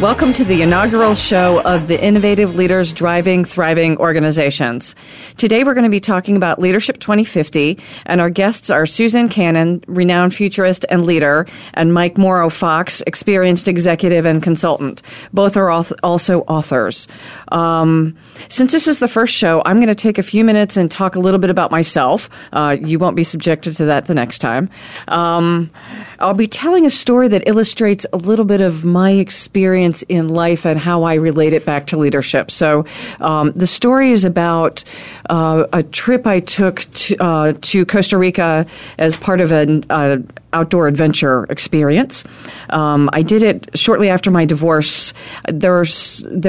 Welcome to the inaugural show of the Innovative Leaders Driving Thriving Organizations. Today we're going to be talking about Leadership 2050, and our guests are Susan Cannon, renowned futurist and leader, and Mike Morrow-Fox, experienced executive and consultant. Both are also authors. Since this is the first show, I'm going to take a few minutes and talk a little bit about myself. You won't be subjected to that the next time. I'll be telling a story that illustrates a little bit of my experience in life and how I relate it back to leadership. So the story is about a trip I took to Costa Rica as part of an outdoor adventure experience. I did it shortly after my divorce. There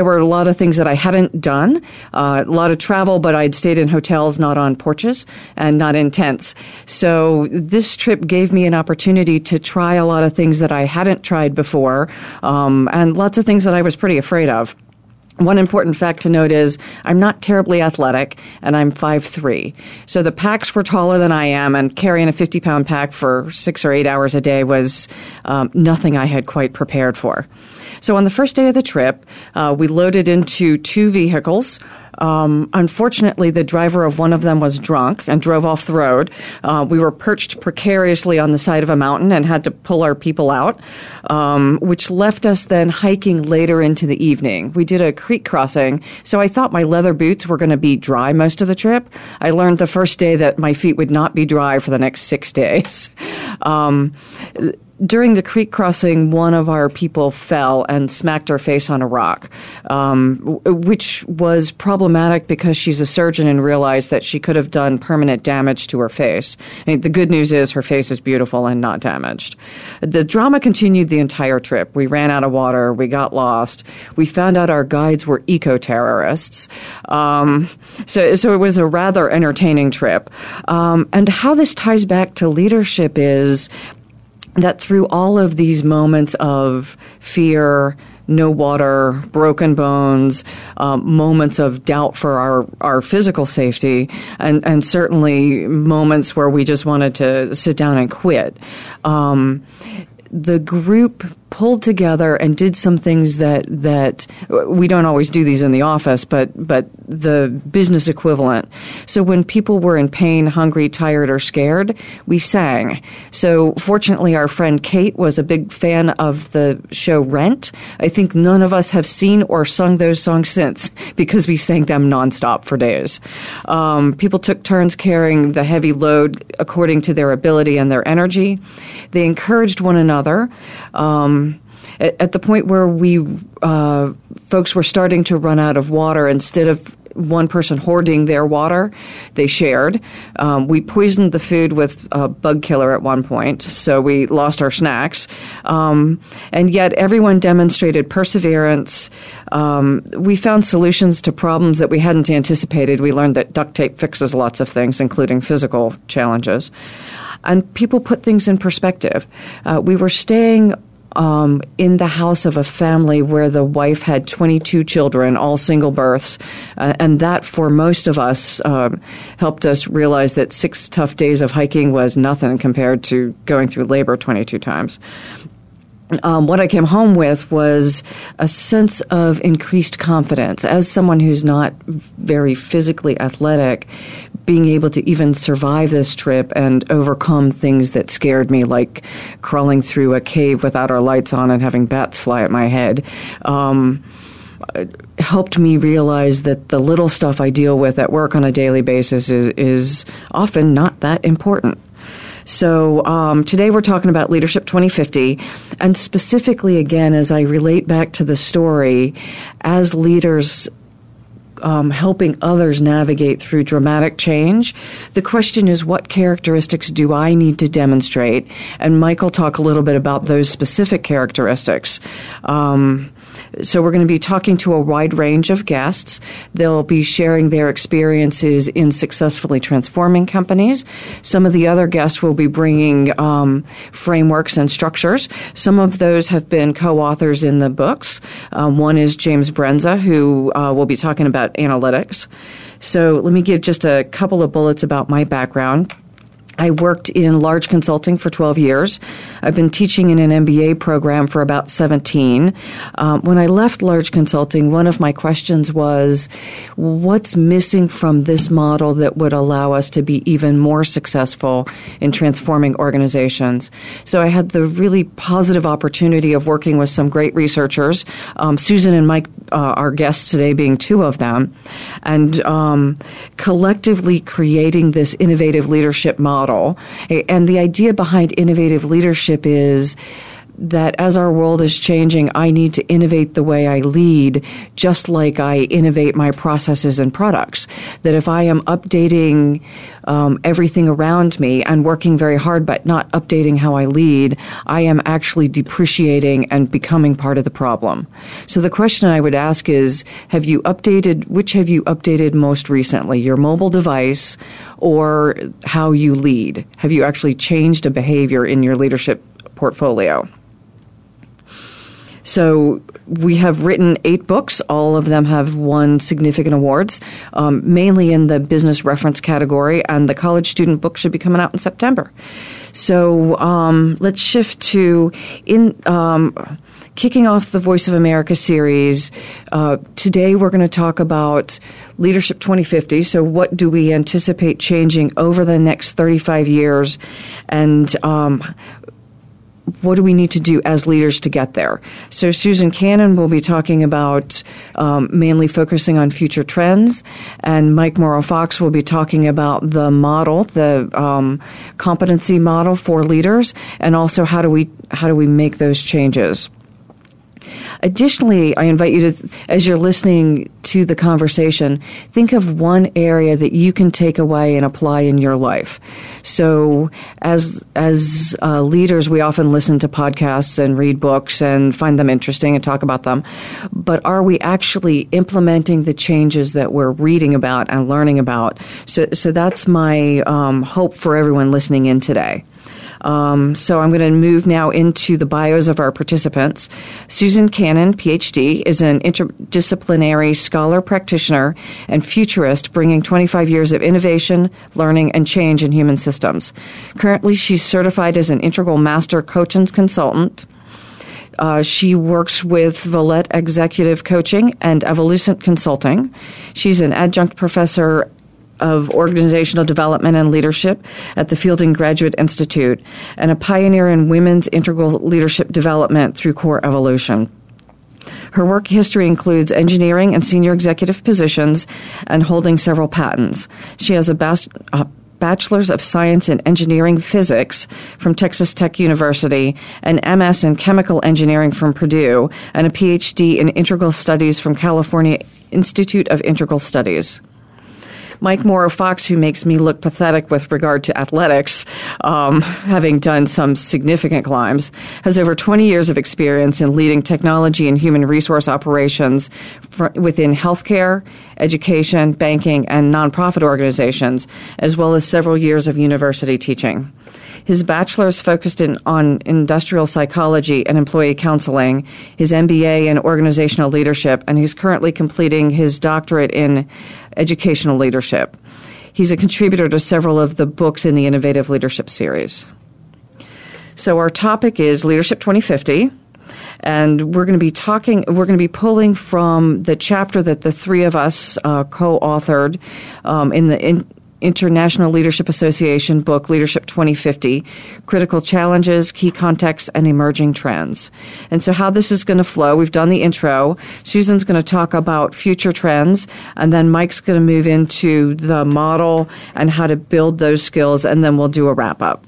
were a lot of things that I hadn't done, a lot of travel, but I'd stayed in hotels, not on porches and not in tents. So this trip gave me an opportunity to try a lot of things that I hadn't tried before, and lots of things that I was pretty afraid of. One important fact to note is I'm not terribly athletic, and I'm 5'3". So the packs were taller than I am, and carrying a 50-pound pack for 6 or 8 hours a day was nothing I had quite prepared for. So on the first day of the trip, we loaded into 2 vehicles. Unfortunately, the driver of one of them was drunk and drove off the road. We were perched precariously on the side of a mountain and had to pull our people out, which left us then hiking later into the evening. We did a creek crossing, so I thought my leather boots were going to be dry most of the trip. I learned the first day that my feet would not be dry for the next 6 days. During the creek crossing, one of our people fell and smacked her face on a rock, which was problematic because she's a surgeon and realized that she could have done permanent damage to her face. I mean, the good news is her face is beautiful and not damaged. The drama continued the entire trip. We ran out of water. We got lost. We found out our guides were eco-terrorists. So it was a rather entertaining trip. And how this ties back to leadership is that through all of these moments of fear, no water, broken bones, moments of doubt for our physical safety, and certainly moments where we just wanted to sit down and quit, the group pulled together and did some things that we don't always do these in the office, but the business equivalent. So when people were in pain, hungry, tired, or scared, we sang. So fortunately, our friend Kate was a big fan of the show Rent. I think none of us have seen or sung those songs since because we sang them nonstop for days. People took turns carrying the heavy load according to their ability and their energy. They encouraged one another. At the point where folks were starting to run out of water, instead of one person hoarding their water, they shared. We poisoned the food with a bug killer at one point, so we lost our snacks. And yet everyone demonstrated perseverance. We found solutions to problems that we hadn't anticipated. We learned that duct tape fixes lots of things, including physical challenges. And people put things in perspective. We were staying in the house of a family where the wife had 22 children, all single births, and that for most of us helped us realize that 6 tough days of hiking was nothing compared to going through labor 22 times. what I came home with was a sense of increased confidence. As someone who's not very physically athletic, being able to even survive this trip and overcome things that scared me, like crawling through a cave without our lights on and having bats fly at my head, helped me realize that the little stuff I deal with at work on a daily basis is often not that important. So today we're talking about Leadership 2050, and specifically, again, as I relate back to the story, as leaders helping others navigate through dramatic change, the question is, what characteristics do I need to demonstrate? And Mike will talk a little bit about those specific characteristics. So we're going to be talking to a wide range of guests. They'll be sharing their experiences in successfully transforming companies. Some of the other guests will be bringing frameworks and structures. Some of those have been co-authors in the books. One is James Brenza, who will be talking about analytics. So let me give just a couple of bullets about my background. I worked in large consulting for 12 years. I've been teaching in an MBA program for about 17. When I left large consulting, one of my questions was, what's missing from this model that would allow us to be even more successful in transforming organizations? So I had the really positive opportunity of working with some great researchers, Susan and Mike, our guests today being two of them, and collectively creating this innovative leadership model. And the idea behind innovative leadership is that as our world is changing, I need to innovate the way I lead, just like I innovate my processes and products. That if I am updating everything around me and working very hard but not updating how I lead, I am actually depreciating and becoming part of the problem. So the question I would ask is, which have you updated most recently, your mobile device or how you lead? Have you actually changed a behavior in your leadership portfolio? So we have written 8 books. All of them have won significant awards, mainly in the business reference category, and the college student book should be coming out in September. So let's shift to kicking off the Voice of America series. Today we're going to talk about Leadership 2050. So what do we anticipate changing over the next 35 years? And what do we need to do as leaders to get there? So Susan Cannon will be talking about mainly focusing on future trends, and Mike Morrow-Fox will be talking about the model, the competency model for leaders, and also how do we make those changes. Additionally, I invite you to, as you're listening to the conversation, think of one area that you can take away and apply in your life. So as leaders, we often listen to podcasts and read books and find them interesting and talk about them. But are we actually implementing the changes that we're reading about and learning about? So that's my hope for everyone listening in today. So I'm going to move now into the bios of our participants. Susan Cannon, Ph.D., is an interdisciplinary scholar, practitioner, and futurist, bringing 25 years of innovation, learning, and change in human systems. Currently, she's certified as an Integral Master Coach and Consultant. She works with Vallette Executive Coaching and Evolucent Consulting. She's an adjunct professor of Organizational Development and Leadership at the Fielding Graduate Institute, and a pioneer in women's integral leadership development through core evolution. Her work history includes engineering and senior executive positions and holding several patents. She has a Bachelor's of Science in Engineering Physics from Texas Tech University, an MS in Chemical Engineering from Purdue, and a PhD in Integral Studies from California Institute of Integral Studies. Mike Morrow-Fox, who makes me look pathetic with regard to athletics, having done some significant climbs, has over 20 years of experience in leading technology and human resource operations within healthcare, education, banking, and nonprofit organizations, as well as several years of university teaching. His bachelor's focused on industrial psychology and employee counseling, his MBA in organizational leadership, and he's currently completing his doctorate in educational leadership. He's a contributor to several of the books in the Innovative Leadership series. So our topic is Leadership 2050, and we're going to be pulling from the chapter that the three of us co-authored in the International Leadership Association book, Leadership 2050, Critical Challenges, Key Contexts, and Emerging Trends. And so how this is going to flow, we've done the intro. Susan's going to talk about future trends, and then Mike's going to move into the model and how to build those skills, and then we'll do a wrap-up.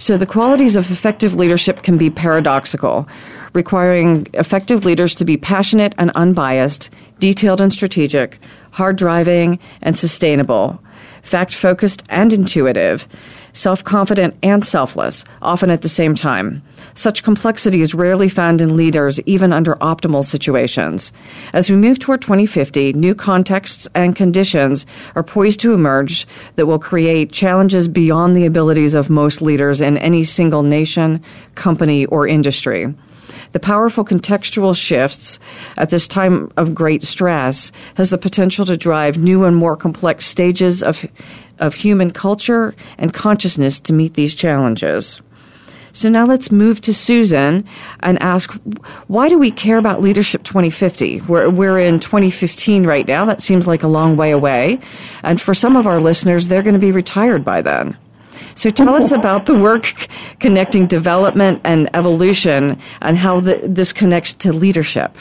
So the qualities of effective leadership can be paradoxical, requiring effective leaders to be passionate and unbiased, detailed and strategic, hard-driving and sustainable, fact-focused and intuitive, self-confident and selfless, often at the same time. Such complexity is rarely found in leaders, even under optimal situations. As we move toward 2050, new contexts and conditions are poised to emerge that will create challenges beyond the abilities of most leaders in any single nation, company, or industry. The powerful contextual shifts at this time of great stress has the potential to drive new and more complex stages of human culture and consciousness to meet these challenges. So now let's move to Susan and ask, why do we care about Leadership 2050? We're in 2015 right now. That seems like a long way away. And for some of our listeners, they're going to be retired by then. So tell us about the work connecting development and evolution and how this connects to leadership.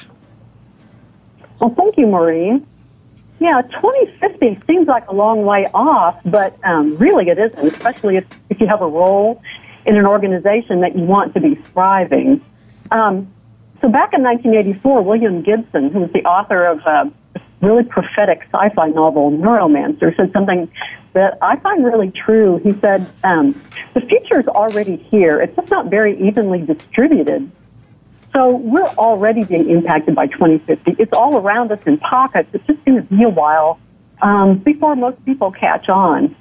Well, thank you, Maureen. Yeah, 2050 seems like a long way off, but really it isn't, especially if you have a role in an organization that you want to be thriving. So back in 1984, William Gibson, who was the author of a really prophetic sci-fi novel, Neuromancer, said something that I find really true. He said, the future is already here. It's just not very evenly distributed. So we're already being impacted by 2050. It's all around us in pockets. It's just going to be a while before most people catch on.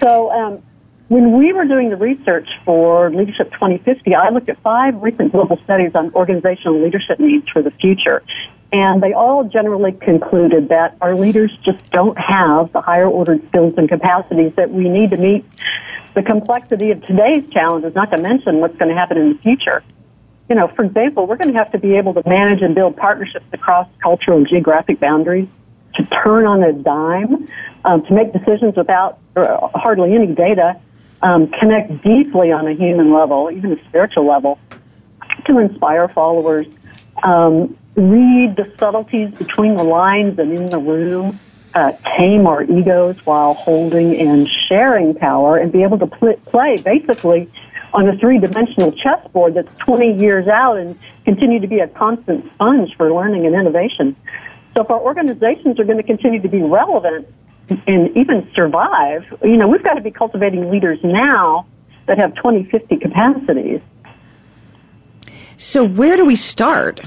So when we were doing the research for Leadership 2050, I looked at 5 recent global studies on organizational leadership needs for the future. And they all generally concluded that our leaders just don't have the higher ordered skills and capacities that we need to meet the complexity of today's challenges, not to mention what's going to happen in the future. You know, for example, we're going to have to be able to manage and build partnerships across cultural and geographic boundaries, to turn on a dime, to make decisions without hardly any data, connect deeply on a human level, even a spiritual level, to inspire followers, read the subtleties between the lines and in the room, tame our egos while holding and sharing power, and be able to play basically on a 3-dimensional chessboard that's 20 years out and continue to be a constant sponge for learning and innovation. So if our organizations are going to continue to be relevant and even survive, you know, we've got to be cultivating leaders now that have 2050 capacities. So where do we start?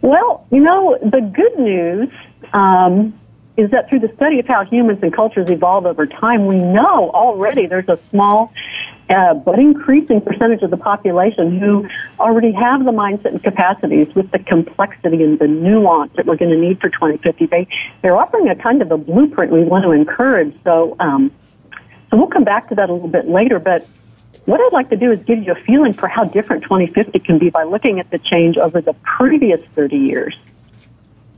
Well, you know, the good news is that through the study of how humans and cultures evolve over time, we know already there's a small but increasing percentage of the population who already have the mindset and capacities with the complexity and the nuance that we're going to need for 2050. They're offering a kind of a blueprint we want to encourage. So we'll come back to that a little bit later, but what I'd like to do is give you a feeling for how different 2050 can be by looking at the change over the previous 30 years.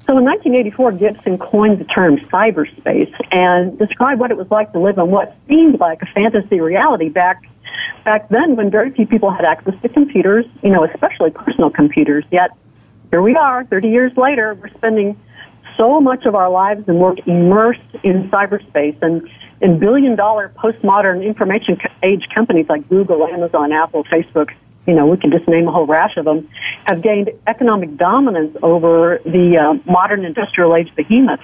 So in 1984, Gibson coined the term cyberspace and described what it was like to live in what seemed like a fantasy reality back then when very few people had access to computers, you know, especially personal computers. Yet here we are, 30 years later, we're spending so much of our lives and work immersed in cyberspace, and in billion-dollar postmodern information age companies like Google, Amazon, Apple, Facebook, you know, we can just name a whole rash of them, have gained economic dominance over the modern industrial age behemoths.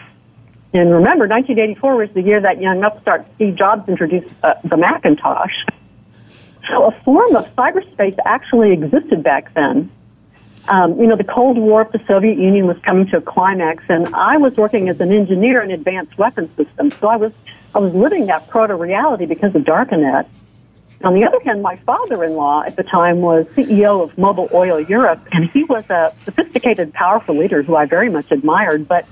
And remember, 1984 was the year that young upstart Steve Jobs introduced the Macintosh. So a form of cyberspace actually existed back then. You know, the Cold War of the Soviet Union was coming to a climax, and I was working as an engineer in advanced weapons systems, so I was living that proto-reality because of Darknet. On the other hand, my father-in-law at the time was CEO of Mobil Oil Europe, and he was a sophisticated, powerful leader who I very much admired, but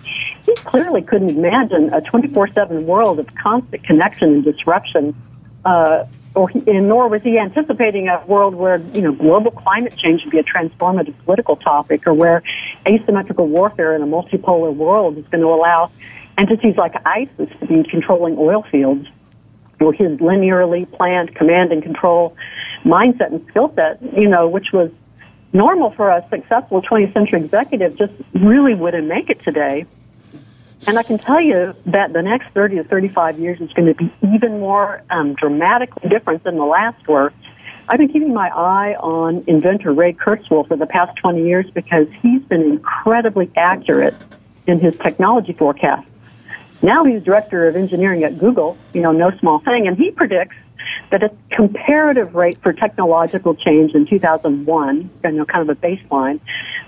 he clearly couldn't imagine a 24/7 world of constant connection and disruption nor was he anticipating a world where, you know, global climate change would be a transformative political topic, or where asymmetrical warfare in a multipolar world is going to allow entities like ISIS to be controlling oil fields. Or his linearly planned command and control mindset and skill set, you know, which was normal for a successful 20th century executive, just really wouldn't make it today. And I can tell you that the next 30 to 35 years is going to be even more dramatically different than the last were. I've been keeping my eye on inventor Ray Kurzweil for the past 20 years because he's been incredibly accurate in his technology forecast. Now he's director of engineering at Google, you know, no small thing, and he predicts that a comparative rate for technological change in 2001, you know, kind of a baseline,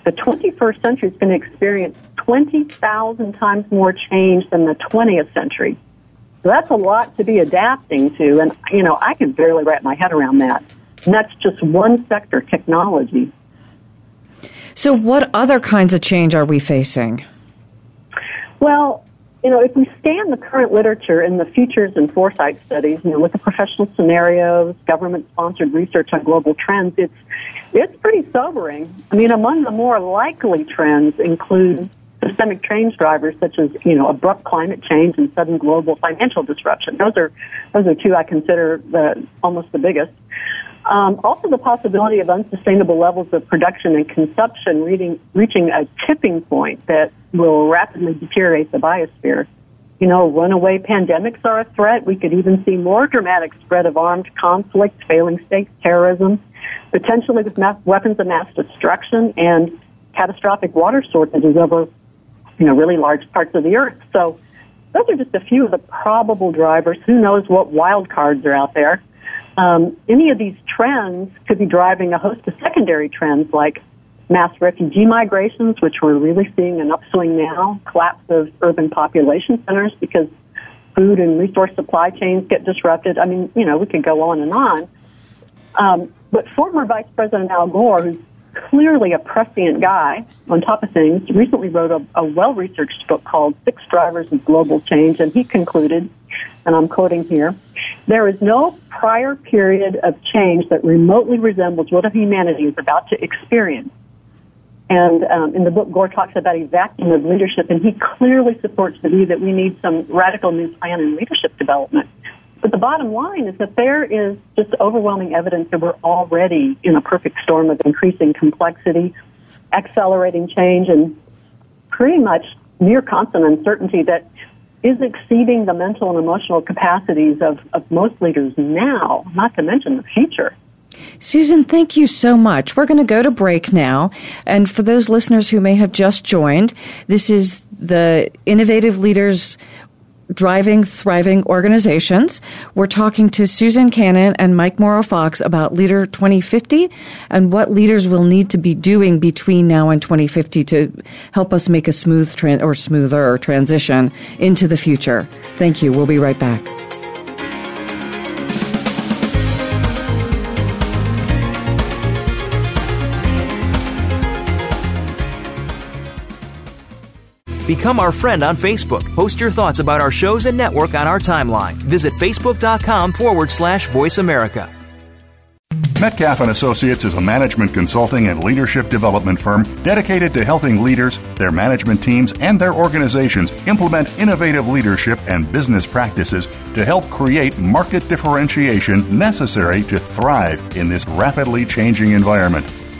the 21st century is going to experience 20,000 times more change than the 20th century. So that's a lot to be adapting to, and, you know, I can barely wrap my head around that. And that's just one sector, technology. So what other kinds of change are we facing? Well, you know, if we scan the current literature in the futures and foresight studies, you know, with the professional scenarios, government-sponsored research on global trends, it's pretty sobering. I mean, among the more likely trends include systemic change drivers such as, you know, abrupt climate change and sudden global financial disruption. Those are two I consider almost the biggest. Also, the possibility of unsustainable levels of production and consumption reaching a tipping point that will rapidly deteriorate the biosphere. You know, runaway pandemics are a threat. We could even see more dramatic spread of armed conflict, failing states, terrorism, potentially with weapons of mass destruction and catastrophic water shortages over, you know, really large parts of the earth. So those are just a few of the probable drivers. Who knows what wild cards are out there? Any of these trends could be driving a host of secondary trends like mass refugee migrations, which we're really seeing an upswing now, collapse of urban population centers because food and resource supply chains get disrupted. I mean, you know, we could go on and on. But former Vice President Al Gore, who's clearly a prescient guy on top of things, recently wrote a well-researched book called Six Drivers of Global Change, and he concluded, and I'm quoting here, "There is no prior period of change that remotely resembles what humanity is about to experience." And in the book, Gore talks about a vacuum of leadership, and he clearly supports the view that we need some radical new plan in leadership development. But the bottom line is that there is just overwhelming evidence that we're already in a perfect storm of increasing complexity, accelerating change, and pretty much near-constant uncertainty that is exceeding the mental and emotional capacities of most leaders now, not to mention the future. Susan, thank you so much. We're going to go to break now. And for those listeners who may have just joined, this is the Innovative Leaders Driving Thriving Organizations. We're talking to Susan Cannon and Mike Morrow-Fox about Leader 2050 and what leaders will need to be doing between now and 2050 to help us make a smoother transition into the future. Thank you. We'll be right back. Become our friend on Facebook. Post your thoughts about our shows and network on our timeline. Visit Facebook.com/Voice America. Metcalf and Associates is a management consulting and leadership development firm dedicated to helping leaders, their management teams, and their organizations implement innovative leadership and business practices to help create market differentiation necessary to thrive in this rapidly changing environment.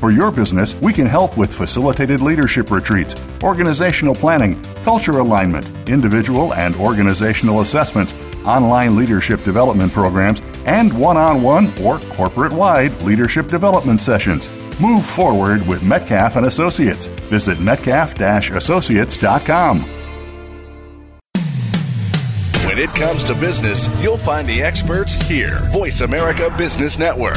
For your business, we can help with facilitated leadership retreats, organizational planning, culture alignment, individual and organizational assessments, online leadership development programs, and one-on-one or corporate-wide leadership development sessions. Move forward with Metcalf and Associates. Visit metcalf-associates.com. When it comes to business, you'll find the experts here. Voice America Business Network.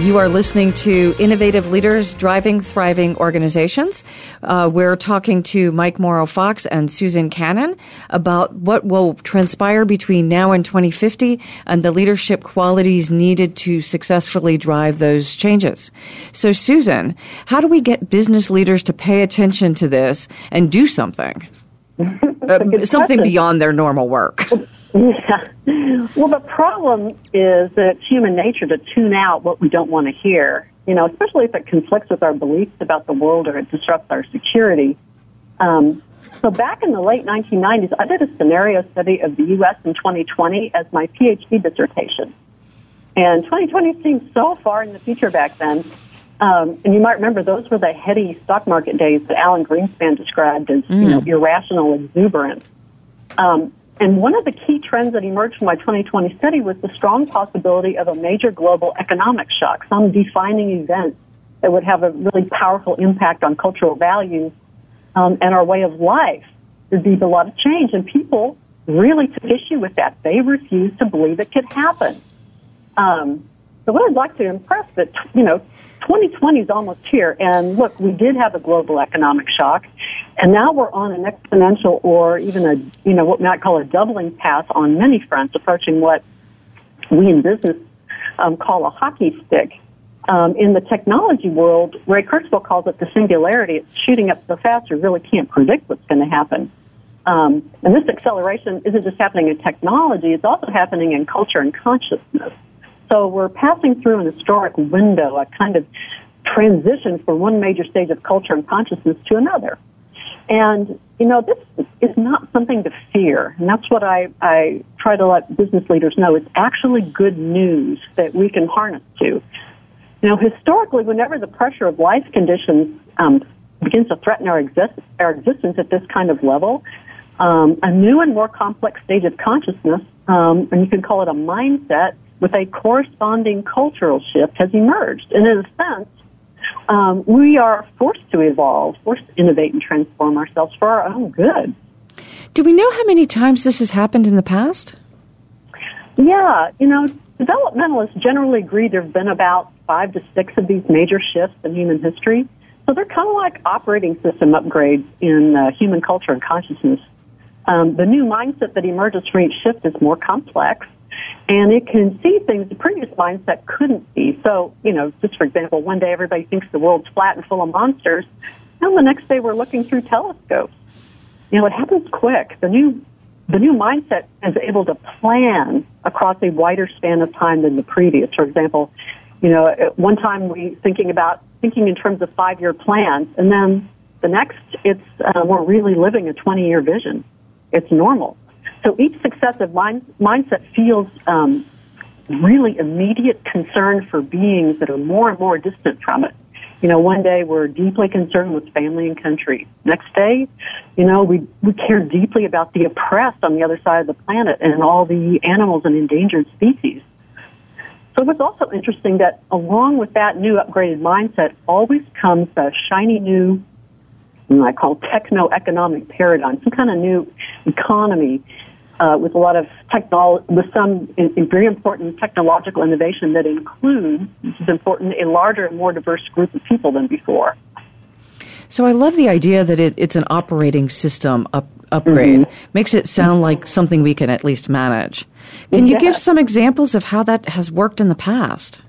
You are listening to Innovative Leaders Driving Thriving Organizations. We're talking to Mike Morrow-Fox and Susan Cannon about what will transpire between now and 2050 and the leadership qualities needed to successfully drive those changes. So, Susan, how do we get business leaders to pay attention to this and do something? Something beyond their normal work? Yeah. Well, the problem is that it's human nature to tune out what we don't want to hear, you know, especially if it conflicts with our beliefs about the world or it disrupts our security. So back in the late 1990s, I did a scenario study of the U.S. in 2020 as my PhD dissertation. And 2020 seemed so far in the future back then. And you might remember those were the heady stock market days that Alan Greenspan described as, you know, irrational exuberance. And one of the key trends that emerged from my 2020 study was the strong possibility of a major global economic shock, some defining event that would have a really powerful impact on cultural values and our way of life. There'd be a lot of change, and people really took issue with that. They refused to believe it could happen. So what I'd like to impress that, you know, 2020 is almost here, and look, we did have a global economic shock, and now we're on an exponential or even a, you know, what we might call a doubling path on many fronts, approaching what we in business call a hockey stick. In the technology world, Ray Kurzweil calls it the singularity. It's shooting up so fast you really can't predict what's going to happen. And this acceleration isn't just happening in technology, it's also happening in culture and consciousness. So we're passing through an historic window, a kind of transition from one major stage of culture and consciousness to another. And, you know, this is not something to fear. And that's what I try to let business leaders know. It's actually good news that we can harness to. You know, historically, whenever the pressure of life conditions begins to threaten our existence at this kind of level, a new and more complex stage of consciousness, and you can call it a mindset, with a corresponding cultural shift has emerged. And in a sense, we are forced to evolve, forced to innovate and transform ourselves for our own good. Do we know how many times this has happened in the past? Yeah, you know, developmentalists generally agree there have been about 5 to 6 of these major shifts in human history. So they're kind of like operating system upgrades in human culture and consciousness. The new mindset that emerges from each shift is more complex, and it can see things the previous mindset couldn't see. So, you know, just for example, one day everybody thinks the world's flat and full of monsters, and the next day we're looking through telescopes. You know, it happens quick. The new mindset is able to plan across a wider span of time than the previous. For example, you know, at one time we thinking in terms of 5-year plans, and then the next, it's we're really living a 20-year vision. It's normal. So each successive mindset feels really immediate concern for beings that are more and more distant from it. You know, one day we're deeply concerned with family and country. Next day, you know, we care deeply about the oppressed on the other side of the planet and all the animals and endangered species. So what's also interesting that along with that new upgraded mindset always comes a shiny new, I call techno-economic paradigm, some kind of new economy with a lot of very important technological innovation that includes, this is important, a larger and more diverse group of people than before. So I love the idea that it's an operating system upgrade. Mm-hmm. Makes it sound like something we can at least manage. Can you give some examples of how that has worked in the past?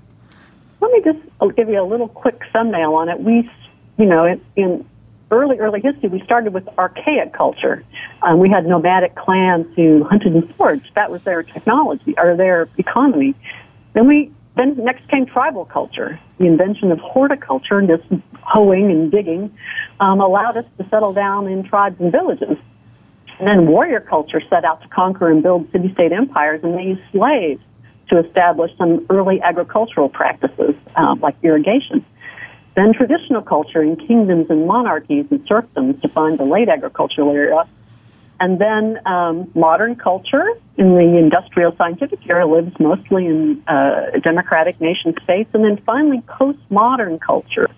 Let me just give you a little quick thumbnail on it. We, you know, in early history, we started with archaic culture. We had nomadic clans who hunted and foraged. That was their technology or their economy. Then next came tribal culture. The invention of horticulture and this hoeing and digging allowed us to settle down in tribes and villages. And then warrior culture set out to conquer and build city-state empires, and they used slaves to establish some early agricultural practices like irrigation. Then traditional culture in kingdoms and monarchies and serfdoms defined the late agricultural era. And then modern culture in the industrial scientific era lives mostly in democratic nation states. And then finally, postmodern culture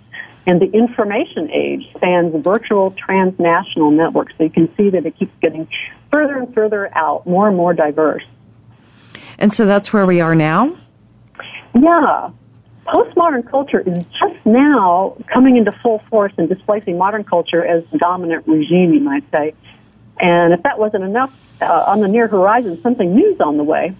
and the information age spans virtual transnational networks. So you can see that it keeps getting further and further out, more and more diverse. And so that's where we are now? Yeah. Postmodern culture is just now coming into full force and displacing modern culture as the dominant regime, you might say. And if that wasn't enough, on the near horizon, something new's on the way.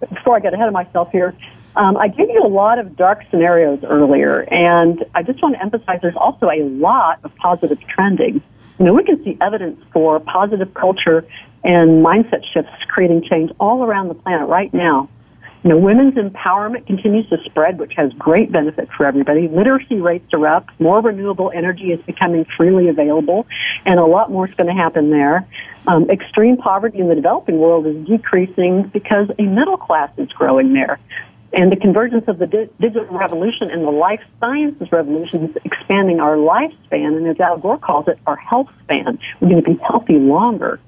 Before I get ahead of myself here, I gave you a lot of dark scenarios earlier, and I just want to emphasize there's also a lot of positive trending. You know, we can see evidence for positive culture and mindset shifts creating change all around the planet right now. You know, women's empowerment continues to spread, which has great benefit for everybody. Literacy rates are up. More renewable energy is becoming freely available, and a lot more is going to happen there. Extreme poverty in the developing world is decreasing because a middle class is growing there. And the convergence of the digital revolution and the life sciences revolution is expanding our lifespan, and as Al Gore calls it, our health span. We're going to be healthy longer.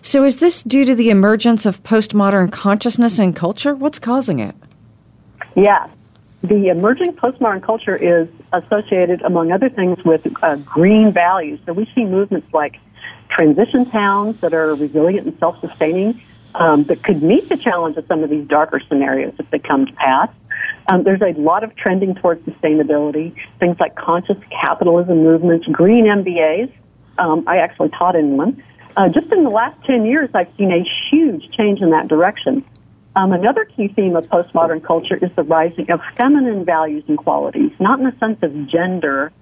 So is this due to the emergence of postmodern consciousness and culture? What's causing it? Yes. The emerging postmodern culture is associated, among other things, with green values. So we see movements like transition towns that are resilient and self-sustaining that could meet the challenge of some of these darker scenarios if they come to pass. There's a lot of trending towards sustainability, things like conscious capitalism movements, green MBAs. I actually taught in one. Just in the last 10 years, I've seen a huge change in that direction. Another key theme of postmodern culture is the rising of feminine values and qualities, not in the sense of gender,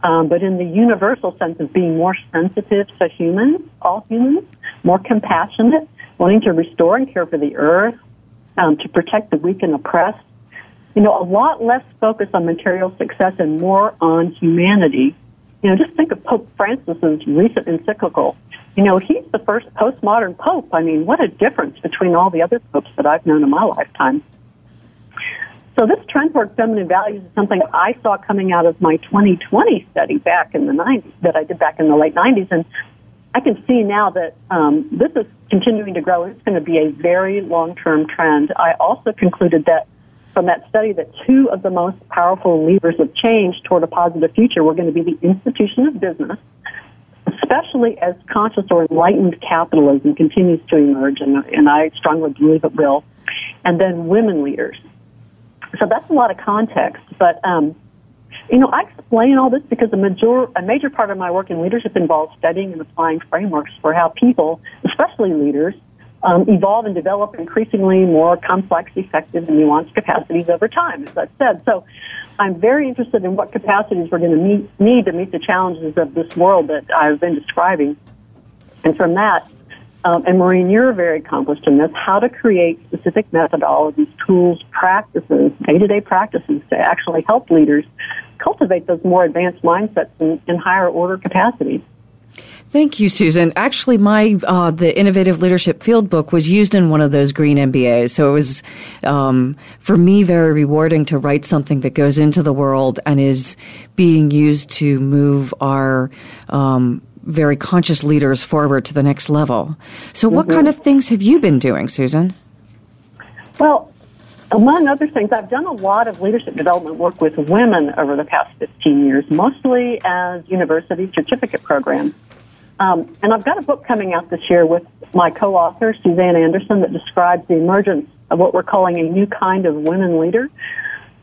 but in the universal sense of being more sensitive to humans, all humans, more compassionate, wanting to restore and care for the earth, to protect the weak and oppressed. You know, a lot less focus on material success and more on humanity. You know, just think of Pope Francis's recent encyclical. You know, he's the first postmodern pope. I mean, what a difference between all the other popes that I've known in my lifetime. So this trend toward feminine values is something I saw coming out of my 2020 study back in the 90s, that I did back in the late 90s. And I can see now that this is continuing to grow. It's going to be a very long-term trend. I also concluded that from that study that two of the most powerful levers of change toward a positive future were going to be the institution of business, especially as conscious or enlightened capitalism continues to emerge, and I strongly believe it will, and then women leaders. So that's a lot of context. But, you know, I explain all this because a major part of my work in leadership involves studying and applying frameworks for how people, especially leaders, evolve and develop increasingly more complex, effective, and nuanced capacities over time, as I've said. So I'm very interested in what capacities we're going to need to meet the challenges of this world that I've been describing. And from that, and Maureen, you're very accomplished in this, how to create specific methodologies, tools, practices, day-to-day practices to actually help leaders cultivate those more advanced mindsets and higher order capacities. Thank you, Susan. Actually, my the Innovative Leadership Fieldbook was used in one of those green MBAs, so it was, for me, very rewarding to write something that goes into the world and is being used to move our very conscious leaders forward to the next level. So what kind of things have you been doing, Susan? Well, among other things, I've done a lot of leadership development work with women over the past 15 years, mostly as university certificate programs. And I've got a book coming out this year with my co-author, Suzanne Anderson, that describes the emergence of what we're calling a new kind of women leader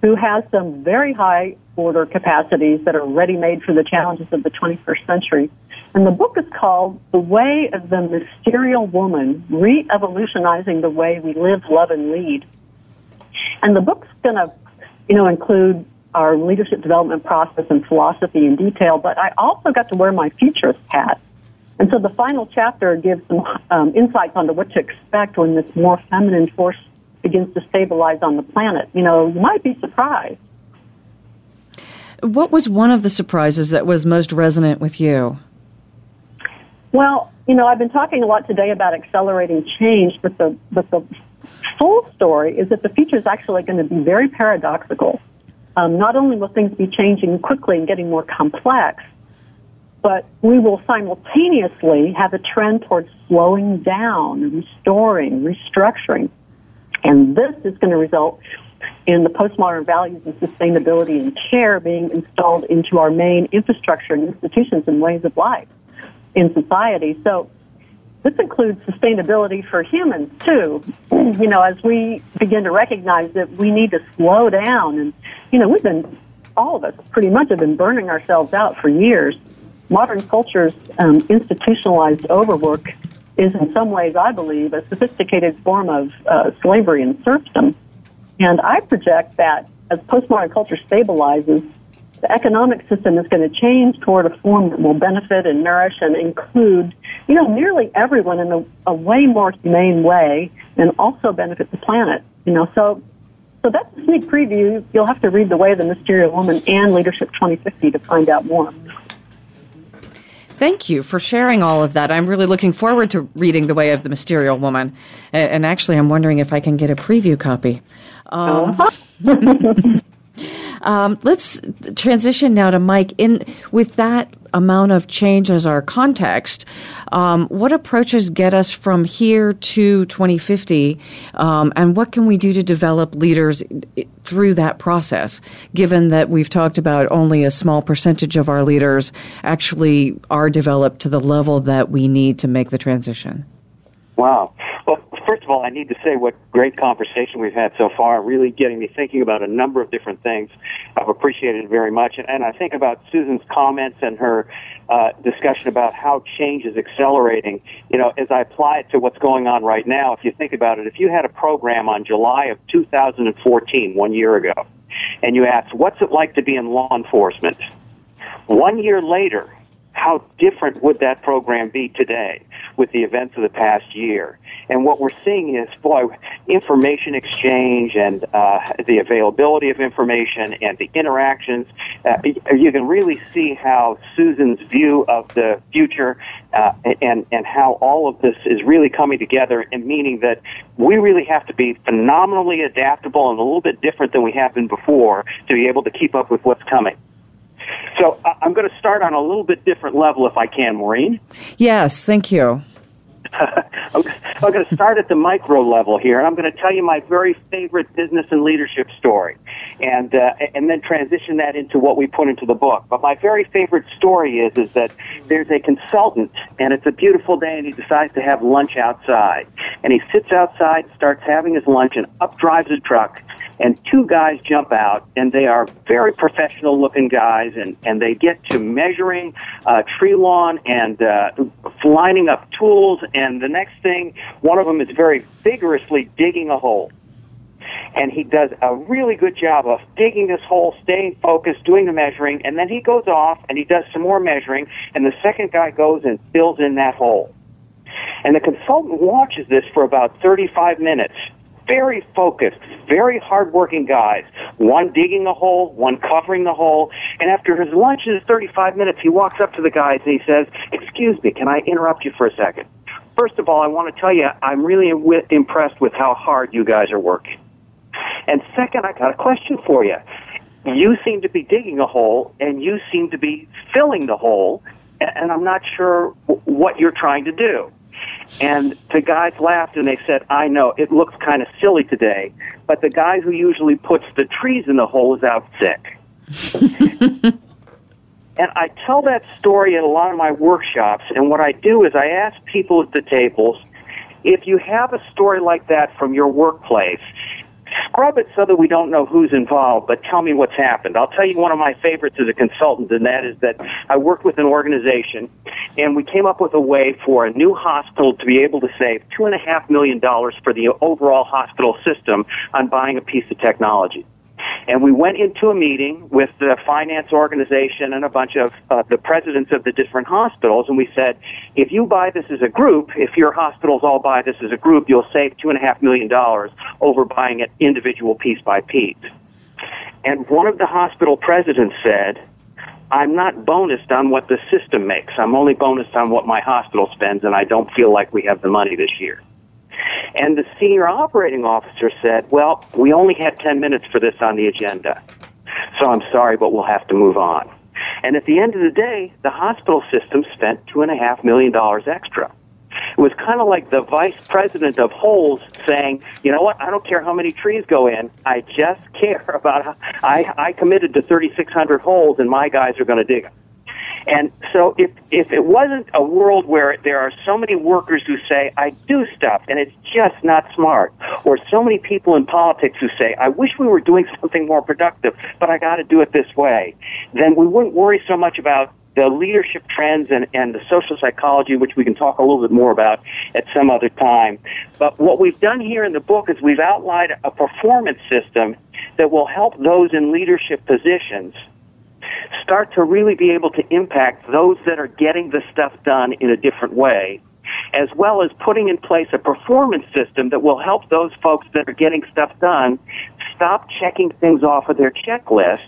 who has some very high order capacities that are ready-made for the challenges of the 21st century. And the book is called The Way of the Mysterial Woman, Re-Evolutionizing the Way We Live, Love, and Lead. And the book's going to, you know, include our leadership development process and philosophy in detail, but I also got to wear my futurist hat. And so the final chapter gives some insights onto what to expect when this more feminine force begins to stabilize on the planet. You know, you might be surprised. What was one of the surprises that was most resonant with you? Well, you know, I've been talking a lot today about accelerating change, but the full story is that the future is actually going to be very paradoxical. Not only will things be changing quickly and getting more complex, but we will simultaneously have a trend towards slowing down, restoring, restructuring. And this is going to result in the postmodern values of sustainability and care being installed into our main infrastructure and institutions and ways of life in society. So this includes sustainability for humans, too. You know, as we begin to recognize that we need to slow down. And, you know, we've been, all of us pretty much have been burning ourselves out for years. Modern culture's institutionalized overwork is in some ways, I believe, a sophisticated form of slavery and serfdom. And I project that as postmodern culture stabilizes, the economic system is going to change toward a form that will benefit and nourish and include, you know, nearly everyone in a way more humane way and also benefit the planet. You know, so that's a sneak preview. You'll have to read The Way of the Mysterial Woman and Leadership 2050 to find out more. Thank you for sharing all of that. I'm really looking forward to reading The Way of the Mysterial Woman. And actually, I'm wondering if I can get a preview copy. Let's transition now to Mike. With that amount of change as our context, what approaches get us from here to 2050, and what can we do to develop leaders through that process, given that we've talked about only a small percentage of our leaders actually are developed to the level that we need to make the transition? Wow. Well, first of all, I need to say what great conversation we've had so far, really getting me thinking about a number of different things. I've appreciated it very much. And I think about Susan's comments and her discussion about how change is accelerating. You know, as I apply it to what's going on right now, if you think about it, if you had a program on July of 2014, 1 year ago, and you asked, what's it like to be in law enforcement? 1 year later, how different would that program be today with the events of the past year? And what we're seeing is, information exchange and the availability of information and the interactions. You can really see how Susan's view of the future and how all of this is really coming together, and meaning that we really have to be phenomenally adaptable and a little bit different than we have been before to be able to keep up with what's coming. So I'm going to start on a little bit different level, if I can, Maureen. Yes, thank you. I'm going to start at the micro level here, and I'm going to tell you my very favorite business and leadership story, and then transition that into what we put into the book. But my very favorite story is that there's a consultant, and it's a beautiful day, and he decides to have lunch outside. And he sits outside, starts having his lunch, and up drives a truck. And two guys jump out, and they are very professional-looking guys, and they get to measuring tree lawn and lining up tools, and the next thing, one of them is very vigorously digging a hole. And he does a really good job of digging this hole, staying focused, doing the measuring, and then he goes off, and he does some more measuring, and the second guy goes and fills in that hole. And the consultant watches this for about 35 minutes. Very focused, very hardworking guys, one digging the hole, one covering the hole, and after his lunch is 35 minutes, he walks up to the guys and he says, "Excuse me, can I interrupt you for a second? First of all, I want to tell you I'm really impressed with how hard you guys are working. And second, I got a question for you. You seem to be digging a hole, and you seem to be filling the hole, and I'm not sure what you're trying to do." And the guys laughed and they said, "I know, it looks kind of silly today, but the guy who usually puts the trees in the hole is out sick." And I tell that story at a lot of my workshops, and what I do is I ask people at the tables, if you have a story like that from your workplace, scrub it so that we don't know who's involved, but tell me what's happened. I'll tell you one of my favorites as a consultant, and that is that I worked with an organization, and we came up with a way for a new hospital to be able to save $2.5 million for the overall hospital system on buying a piece of technology. And we went into a meeting with the finance organization and a bunch of the presidents of the different hospitals, and we said, if you buy this as a group, if your hospitals all buy this as a group, you'll save $2.5 million over buying it individual piece by piece. And one of the hospital presidents said, "I'm not bonused on what the system makes. I'm only bonused on what my hospital spends, and I don't feel like we have the money this year." And the senior operating officer said, "Well, we only had 10 minutes for this on the agenda. So I'm sorry, but we'll have to move on. And at the end of the day, the hospital system spent $2.5 million extra. It was kind of like the vice president of holes saying, you know what, I don't care how many trees go in. I just care about how I committed to 3,600 holes and my guys are going to dig them. And so if it wasn't a world where there are so many workers who say, I do stuff and it's just not smart, or so many people in politics who say, I wish we were doing something more productive, but I got to do it this way, then we wouldn't worry so much about the leadership trends and the social psychology, which we can talk a little bit more about at some other time. But what we've done here in the book is we've outlined a performance system that will help those in leadership positions start to really be able to impact those that are getting the stuff done in a different way, as well as putting in place a performance system that will help those folks that are getting stuff done stop checking things off of their checklists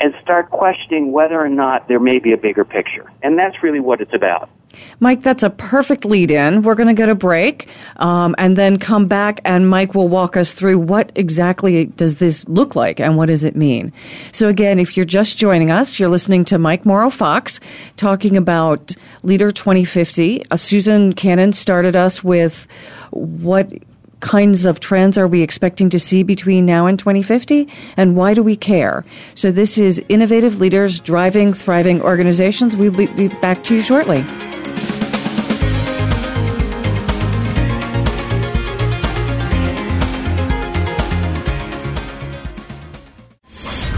and start questioning whether or not there may be a bigger picture. And that's really what it's about. Mike, that's a perfect lead-in. We're going to get a break and then come back, and Mike will walk us through what exactly does this look like and what does it mean. So again, if you're just joining us, you're listening to Mike Morrow-Fox talking about Leader 2050. Susan Cannon started us with what kinds of trends are we expecting to see between now and 2050, and why do we care? So this is Innovative Leaders Driving Thriving Organizations. We'll be back to you shortly.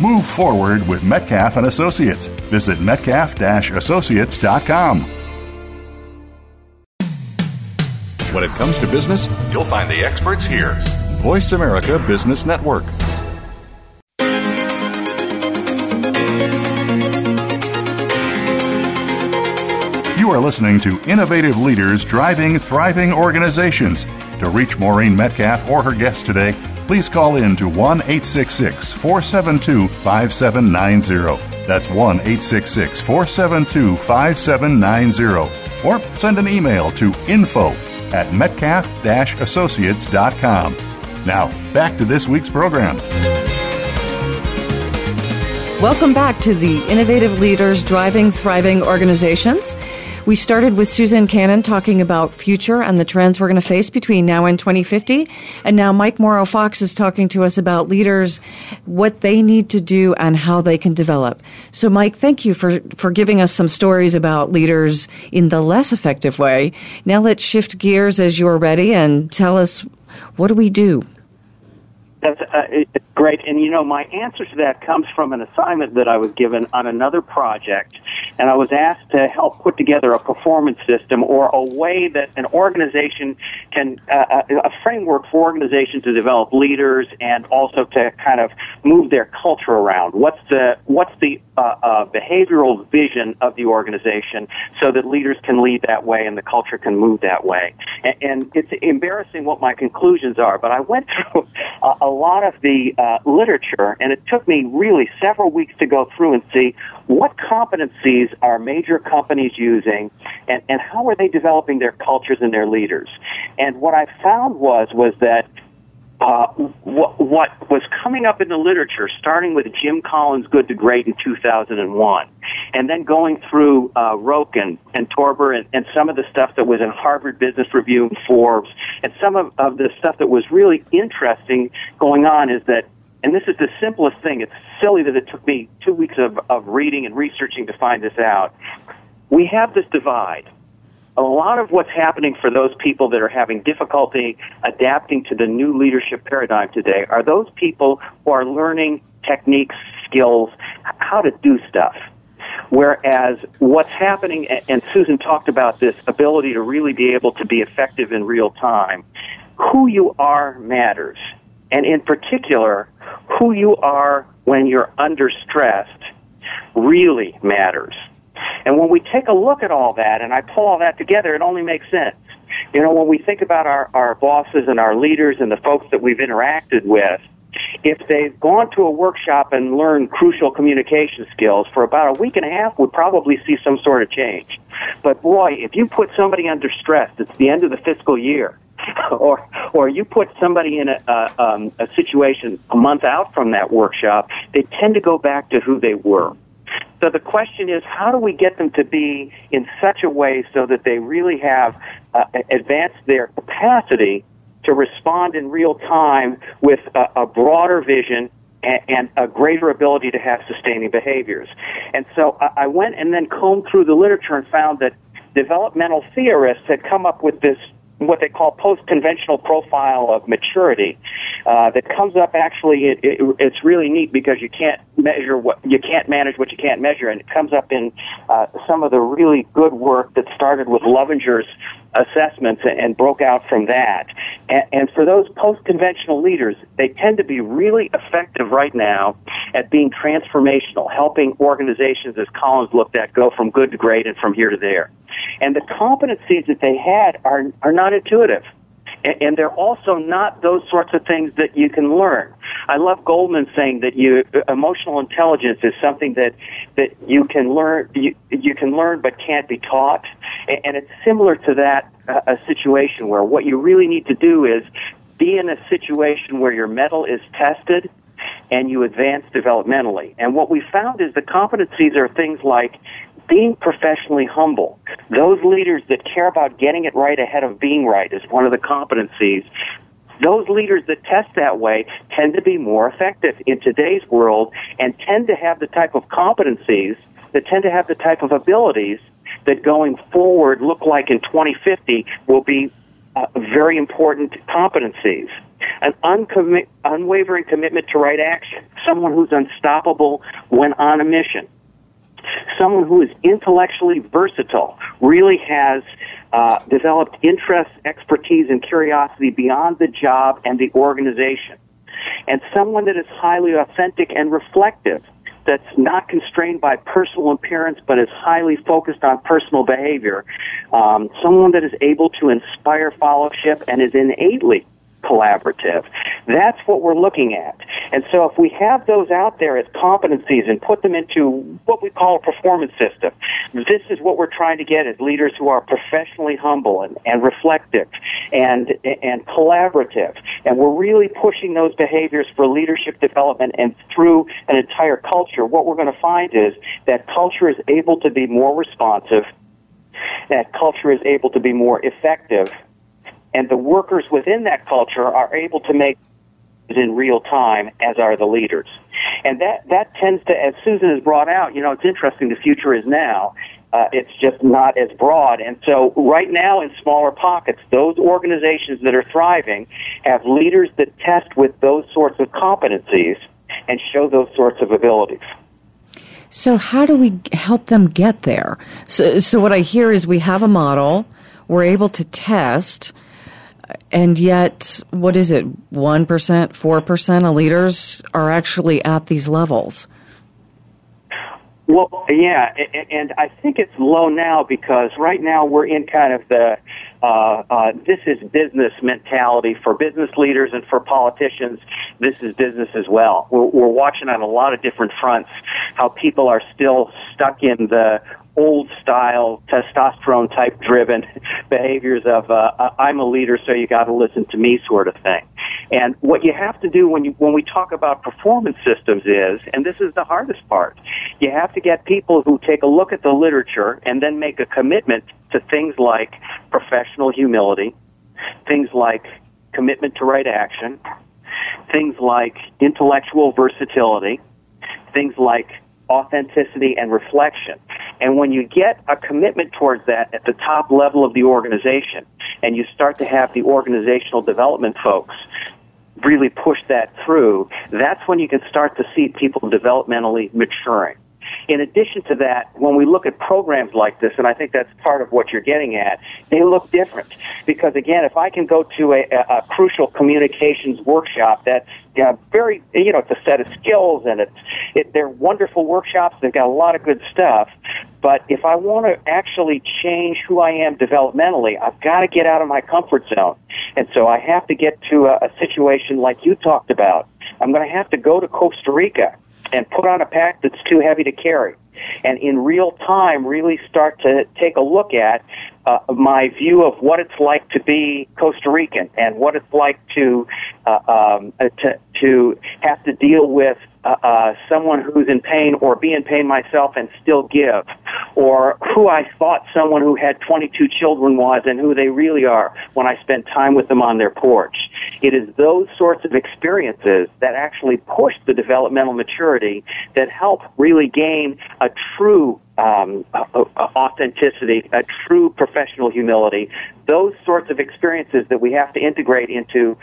Move forward with Metcalf and Associates. Visit metcalf-associates.com. When it comes to business, you'll find the experts here. Voice America Business Network. You are listening to Innovative Leaders Driving Thriving Organizations. To reach Maureen Metcalf or her guest today, please call in to 1-866-472-5790. That's 1-866-472-5790. Or send an email to info@metcalf-associates.com. Now, back to this week's program. Welcome back to the Innovative Leaders Driving Thriving Organizations. We started with Susan Cannon talking about future and the trends we're going to face between now and 2050. And now Mike Morrow-Fox is talking to us about leaders, what they need to do and how they can develop. So, Mike, thank you for giving us some stories about leaders in the less effective way. Now let's shift gears as you're ready and tell us, what do we do? That's great. And, you know, my answer to that comes from an assignment that I was given on another project. And I was asked to help put together a performance system, or a way that an organization can, a framework for organizations to develop leaders and also to kind of move their culture around. What's the behavioral vision of the organization so that leaders can lead that way and the culture can move that way? And it's embarrassing what my conclusions are, but I went through a lot of the literature, and it took me really several weeks to go through and see what competencies are major companies using, and how are they developing their cultures and their leaders. And what I found was that what was coming up in the literature, starting with Jim Collins' Good to Great in 2001, and then going through Roke and Torber and some of the stuff that was in Harvard Business Review and Forbes, and some of the stuff that was really interesting going on is that, and this is the simplest thing, it's silly that it took me 2 weeks of reading and researching to find this out, we have this divide. A lot of what's happening for those people that are having difficulty adapting to the new leadership paradigm today are those people who are learning techniques, skills, how to do stuff. Whereas what's happening, and Susan talked about this ability to really be able to be effective in real time, who you are matters. And in particular, who you are when you're under stress really matters. And when we take a look at all that, and I pull all that together, it only makes sense. You know, when we think about our bosses and our leaders and the folks that we've interacted with, if they've gone to a workshop and learned crucial communication skills for about a week and a half, we'd probably see some sort of change. But boy, if you put somebody under stress, it's the end of the fiscal year, or you put somebody in a situation a month out from that workshop, they tend to go back to who they were. So the question is, how do we get them to be in such a way so that they really have advanced their capacity to respond in real time with a broader vision and a greater ability to have sustaining behaviors? And so I went and then combed through the literature and found that developmental theorists had come up with this, what they call post-conventional profile of maturity, that comes up actually, it's really neat because you can't manage what you can't measure, and it comes up in some of the really good work that started with Lovinger's assessments and broke out from that. And for those post-conventional leaders, they tend to be really effective right now at being transformational, helping organizations, as Collins looked at, go from good to great and from here to there. And the competencies that they had are not intuitive. And they're also not those sorts of things that you can learn. I love Goldman saying that emotional intelligence is something that you can learn, you can learn but can't be taught. And it's similar to that a situation where what you really need to do is be in a situation where your mettle is tested and you advance developmentally. And what we found is the competencies are things like being professionally humble. Those leaders that care about getting it right ahead of being right is one of the competencies. Those leaders that test that way tend to be more effective in today's world and tend to have the type of competencies that tend to have the type of abilities that going forward look like in 2050 will be very important competencies. An unwavering commitment to right action. Someone who's unstoppable when on a mission. Someone who is intellectually versatile, really has developed interests, expertise, and curiosity beyond the job and the organization. And someone that is highly authentic and reflective, that's not constrained by personal appearance but is highly focused on personal behavior. Someone that is able to inspire fellowship and is innately collaborative. That's what we're looking at. And so if we have those out there as competencies and put them into what we call a performance system, this is what we're trying to get as leaders who are professionally humble and reflective and collaborative. And we're really pushing those behaviors for leadership development and through an entire culture. What we're going to find is that culture is able to be more responsive, that culture is able to be more effective, and the workers within that culture are able to make in real time, as are the leaders. And that tends to, as Susan has brought out, you know, it's interesting, the future is now. It's just not as broad. And so right now in smaller pockets, those organizations that are thriving have leaders that test with those sorts of competencies and show those sorts of abilities. So how do we help them get there? So what I hear is we have a model, we're able to test, and yet, what is it, 1%, 4% of leaders are actually at these levels? Well, yeah, and I think it's low now because right now we're in kind of the this is business mentality for business leaders and for politicians. This is business as well. We're watching on a lot of different fronts how people are still stuck in the old-style, testosterone-type driven behaviors of I'm a leader, so you got to listen to me sort of thing. And what you have to do when we talk about performance systems is, and this is the hardest part, You have to get people who take a look at the literature and then make a commitment to things like professional humility, things like commitment to right action, things like intellectual versatility, things like authenticity and reflection. And when you get a commitment towards that at the top level of the organization, and you start to have the organizational development folks really push that through, that's when you can start to see people developmentally maturing. In addition to that, when we look at programs like this, and I think that's part of what you're getting at, they look different. Because, again, if I can go to a crucial communications workshop that's very, it's a set of skills, and they're wonderful workshops, they've got a lot of good stuff, but if I want to actually change who I am developmentally, I've got to get out of my comfort zone. And so I have to get to a situation like you talked about. I'm going to have to go to Costa Rica and put on a pack that's too heavy to carry, and in real time really start to take a look at my view of what it's like to be Costa Rican and what it's like to have to deal with someone who's in pain or be in pain myself and still give, or who I thought someone who had 22 children was and who they really are when I spent time with them on their porch. It is those sorts of experiences that actually push the developmental maturity that help really gain a true authenticity, a true professional humility, those sorts of experiences that we have to integrate into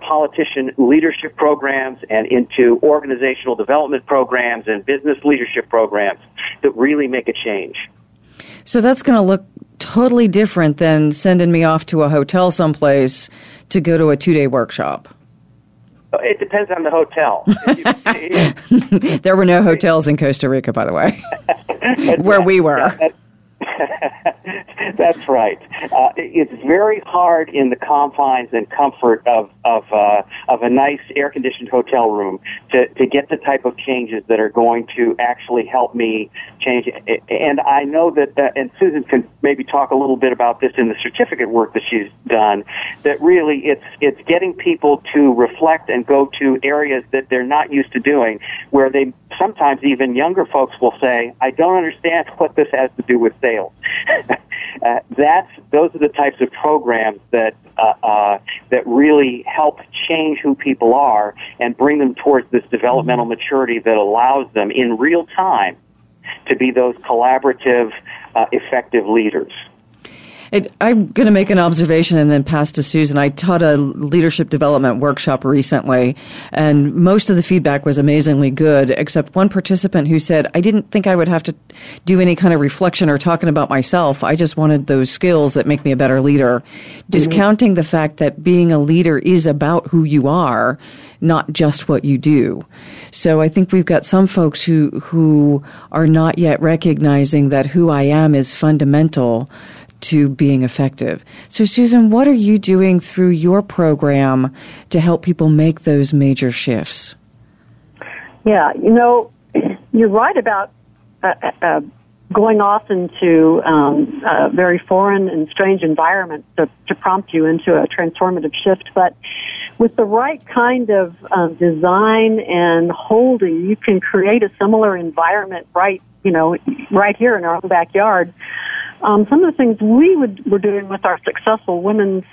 politician leadership programs and into organizational development programs and business leadership programs that really make a change. So that's going to look totally different than sending me off to a hotel someplace to go to a two-day workshop. It depends on the hotel. There were no hotels in Costa Rica, by the way, where we were. That's right. It's very hard in the confines and comfort of a nice air-conditioned hotel room to get the type of changes that are going to actually help me change. And I know that, and Susan can maybe talk a little bit about this in the certificate work that she's done, that really it's getting people to reflect and go to areas that they're not used to doing, where they sometimes even younger folks will say, I don't understand what this has to do with sales. Those are the types of programs that really help change who people are and bring them towards this developmental maturity that allows them in real time to be those collaborative, effective leaders. I'm going to make an observation and then pass to Susan. I taught a leadership development workshop recently, and most of the feedback was amazingly good, except one participant who said, I didn't think I would have to do any kind of reflection or talking about myself. I just wanted those skills that make me a better leader, discounting the fact that being a leader is about who you are, not just what you do. So I think we've got some folks who are not yet recognizing that who I am is fundamental to being effective. So, Susan, what are you doing through your program to help people make those major shifts? Yeah, you're right about going off into a very foreign and strange environment to prompt you into a transformative shift. But with the right kind of design and holding, you can create a similar environment right here in our own backyard. Some of the things we're doing with our successful women's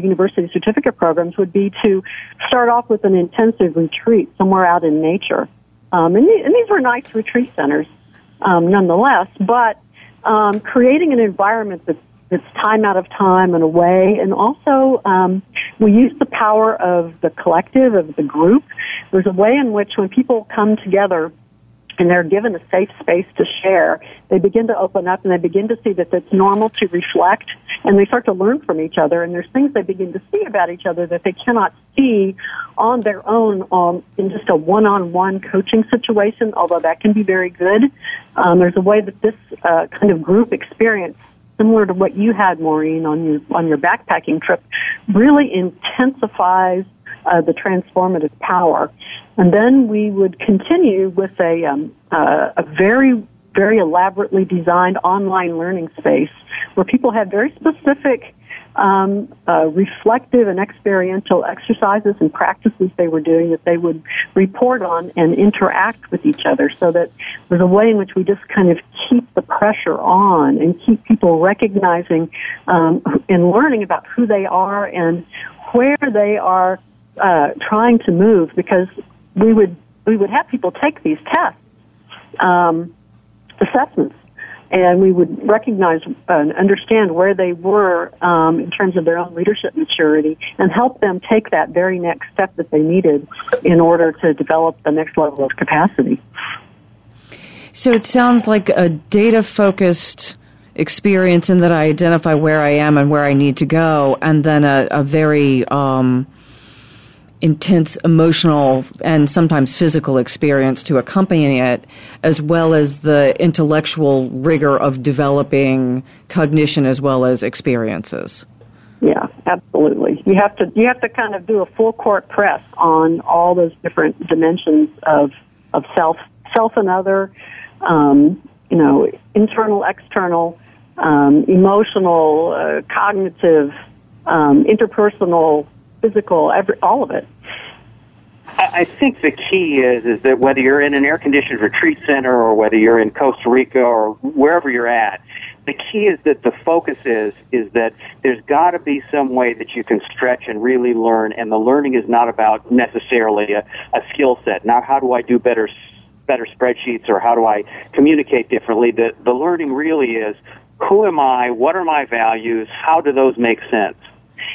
university certificate programs would be to start off with an intensive retreat somewhere out in nature. And these were nice retreat centers, nonetheless, but creating an environment that's time out of time and away, and also we use the power of the collective, of the group. There's a way in which when people come together and they're given a safe space to share, they begin to open up and they begin to see that it's normal to reflect, and they start to learn from each other, and there's things they begin to see about each other that they cannot see on their own in just a one-on-one coaching situation, although that can be very good. There's a way that this kind of group experience, similar to what you had, Maureen, on your backpacking trip, really intensifies the transformative power. And then we would continue with a very, very elaborately designed online learning space where people had very specific reflective and experiential exercises and practices they were doing that they would report on and interact with each other, so that there's a way in which we just kind of keep the pressure on and keep people recognizing and learning about who they are and where they are trying to move, because we would have people take these tests, assessments, and we would recognize and understand where they were in terms of their own leadership maturity, and help them take that very next step that they needed in order to develop the next level of capacity. So it sounds like a data-focused experience in that I identify where I am and where I need to go, and then a very intense emotional and sometimes physical experience to accompany it, as well as the intellectual rigor of developing cognition as well as experiences. Yeah, absolutely. You have to kind of do a full court press on all those different dimensions of self and other, internal, external, emotional, cognitive, interpersonal, physical, all of it. I think the key is that whether you're in an air-conditioned retreat center or whether you're in Costa Rica or wherever you're at, the key is that the focus is that there's got to be some way that you can stretch and really learn, and the learning is not about necessarily a skill set, not how do I do better spreadsheets or how do I communicate differently. The learning really is, who am I, what are my values, how do those make sense?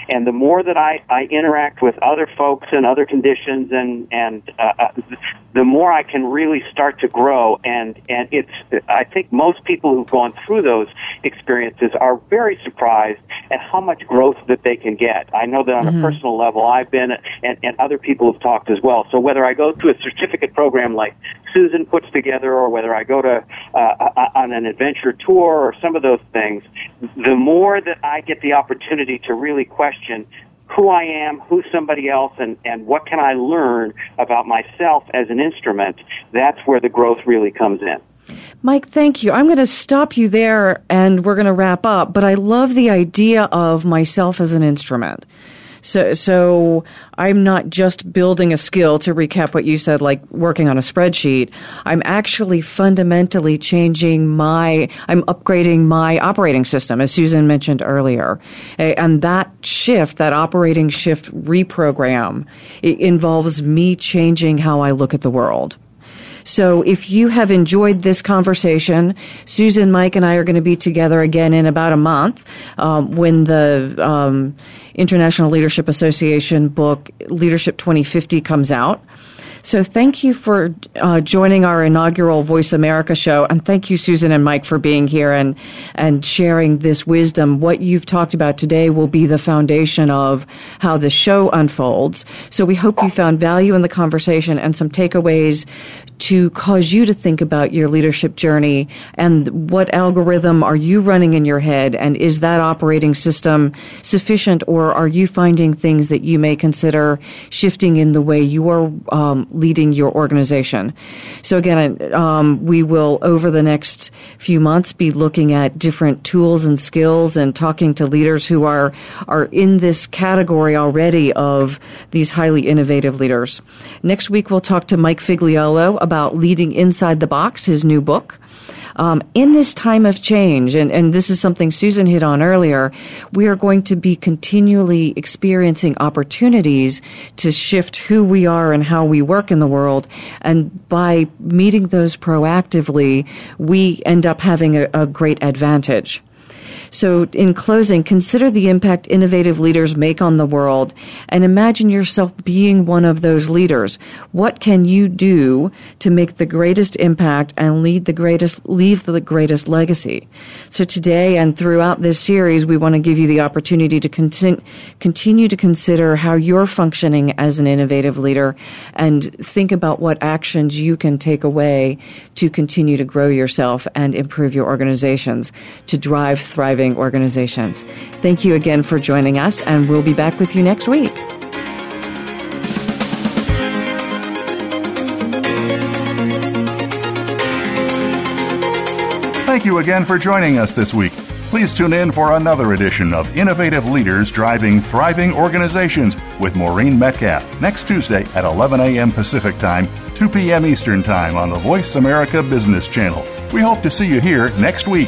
And the more that I interact with other folks and other conditions, and the more I can really start to grow. And it's, I think most people who've gone through those experiences are very surprised at how much growth that they can get. I know that on a personal level I've been, and other people have talked as well. So whether I go to a certificate program like Susan puts together, or whether I go to on an adventure tour or some of those things, the more that I get the opportunity to really question who I am, who's somebody else, and what can I learn about myself as an instrument, that's where the growth really comes in. Mike, thank you. I'm going to stop you there, and we're going to wrap up, but I love the idea of myself as an instrument. So I'm not just building a skill, to recap what you said, like working on a spreadsheet. I'm actually fundamentally changing I'm upgrading my operating system, as Susan mentioned earlier. And that shift, that operating shift reprogram, it involves me changing how I look at the world. So if you have enjoyed this conversation, Susan, Mike, and I are going to be together again in about a month when the International Leadership Association book, Leadership 2050, comes out. So thank you for joining our inaugural Voice America show. And thank you, Susan and Mike, for being here and sharing this wisdom. What you've talked about today will be the foundation of how the show unfolds. So we hope you found value in the conversation and some takeaways to cause you to think about your leadership journey and what algorithm are you running in your head, and is that operating system sufficient, or are you finding things that you may consider shifting in the way you are leading your organization. So again, we will over the next few months be looking at different tools and skills and talking to leaders who are in this category already of these highly innovative leaders. Next week, we'll talk to Mike Figliolo about Leading Inside the Box, his new book. In this time of change, and this is something Susan hit on earlier, we are going to be continually experiencing opportunities to shift who we are and how we work in the world. And by meeting those proactively, we end up having a great advantage. So in closing, consider the impact innovative leaders make on the world, and imagine yourself being one of those leaders. What can you do to make the greatest impact and leave the greatest legacy? So today and throughout this series, we want to give you the opportunity to continue to consider how you're functioning as an innovative leader, and think about what actions you can take away to continue to grow yourself and improve your organizations to drive thriving organizations. Thank you again for joining us, and we'll be back with you next week. Thank you again for joining us this week. Please tune in for another edition of Innovative Leaders Driving Thriving Organizations with Maureen Metcalf next Tuesday at 11 a.m. Pacific Time, 2 p.m. Eastern Time on the Voice America Business Channel. We hope to see you here next week.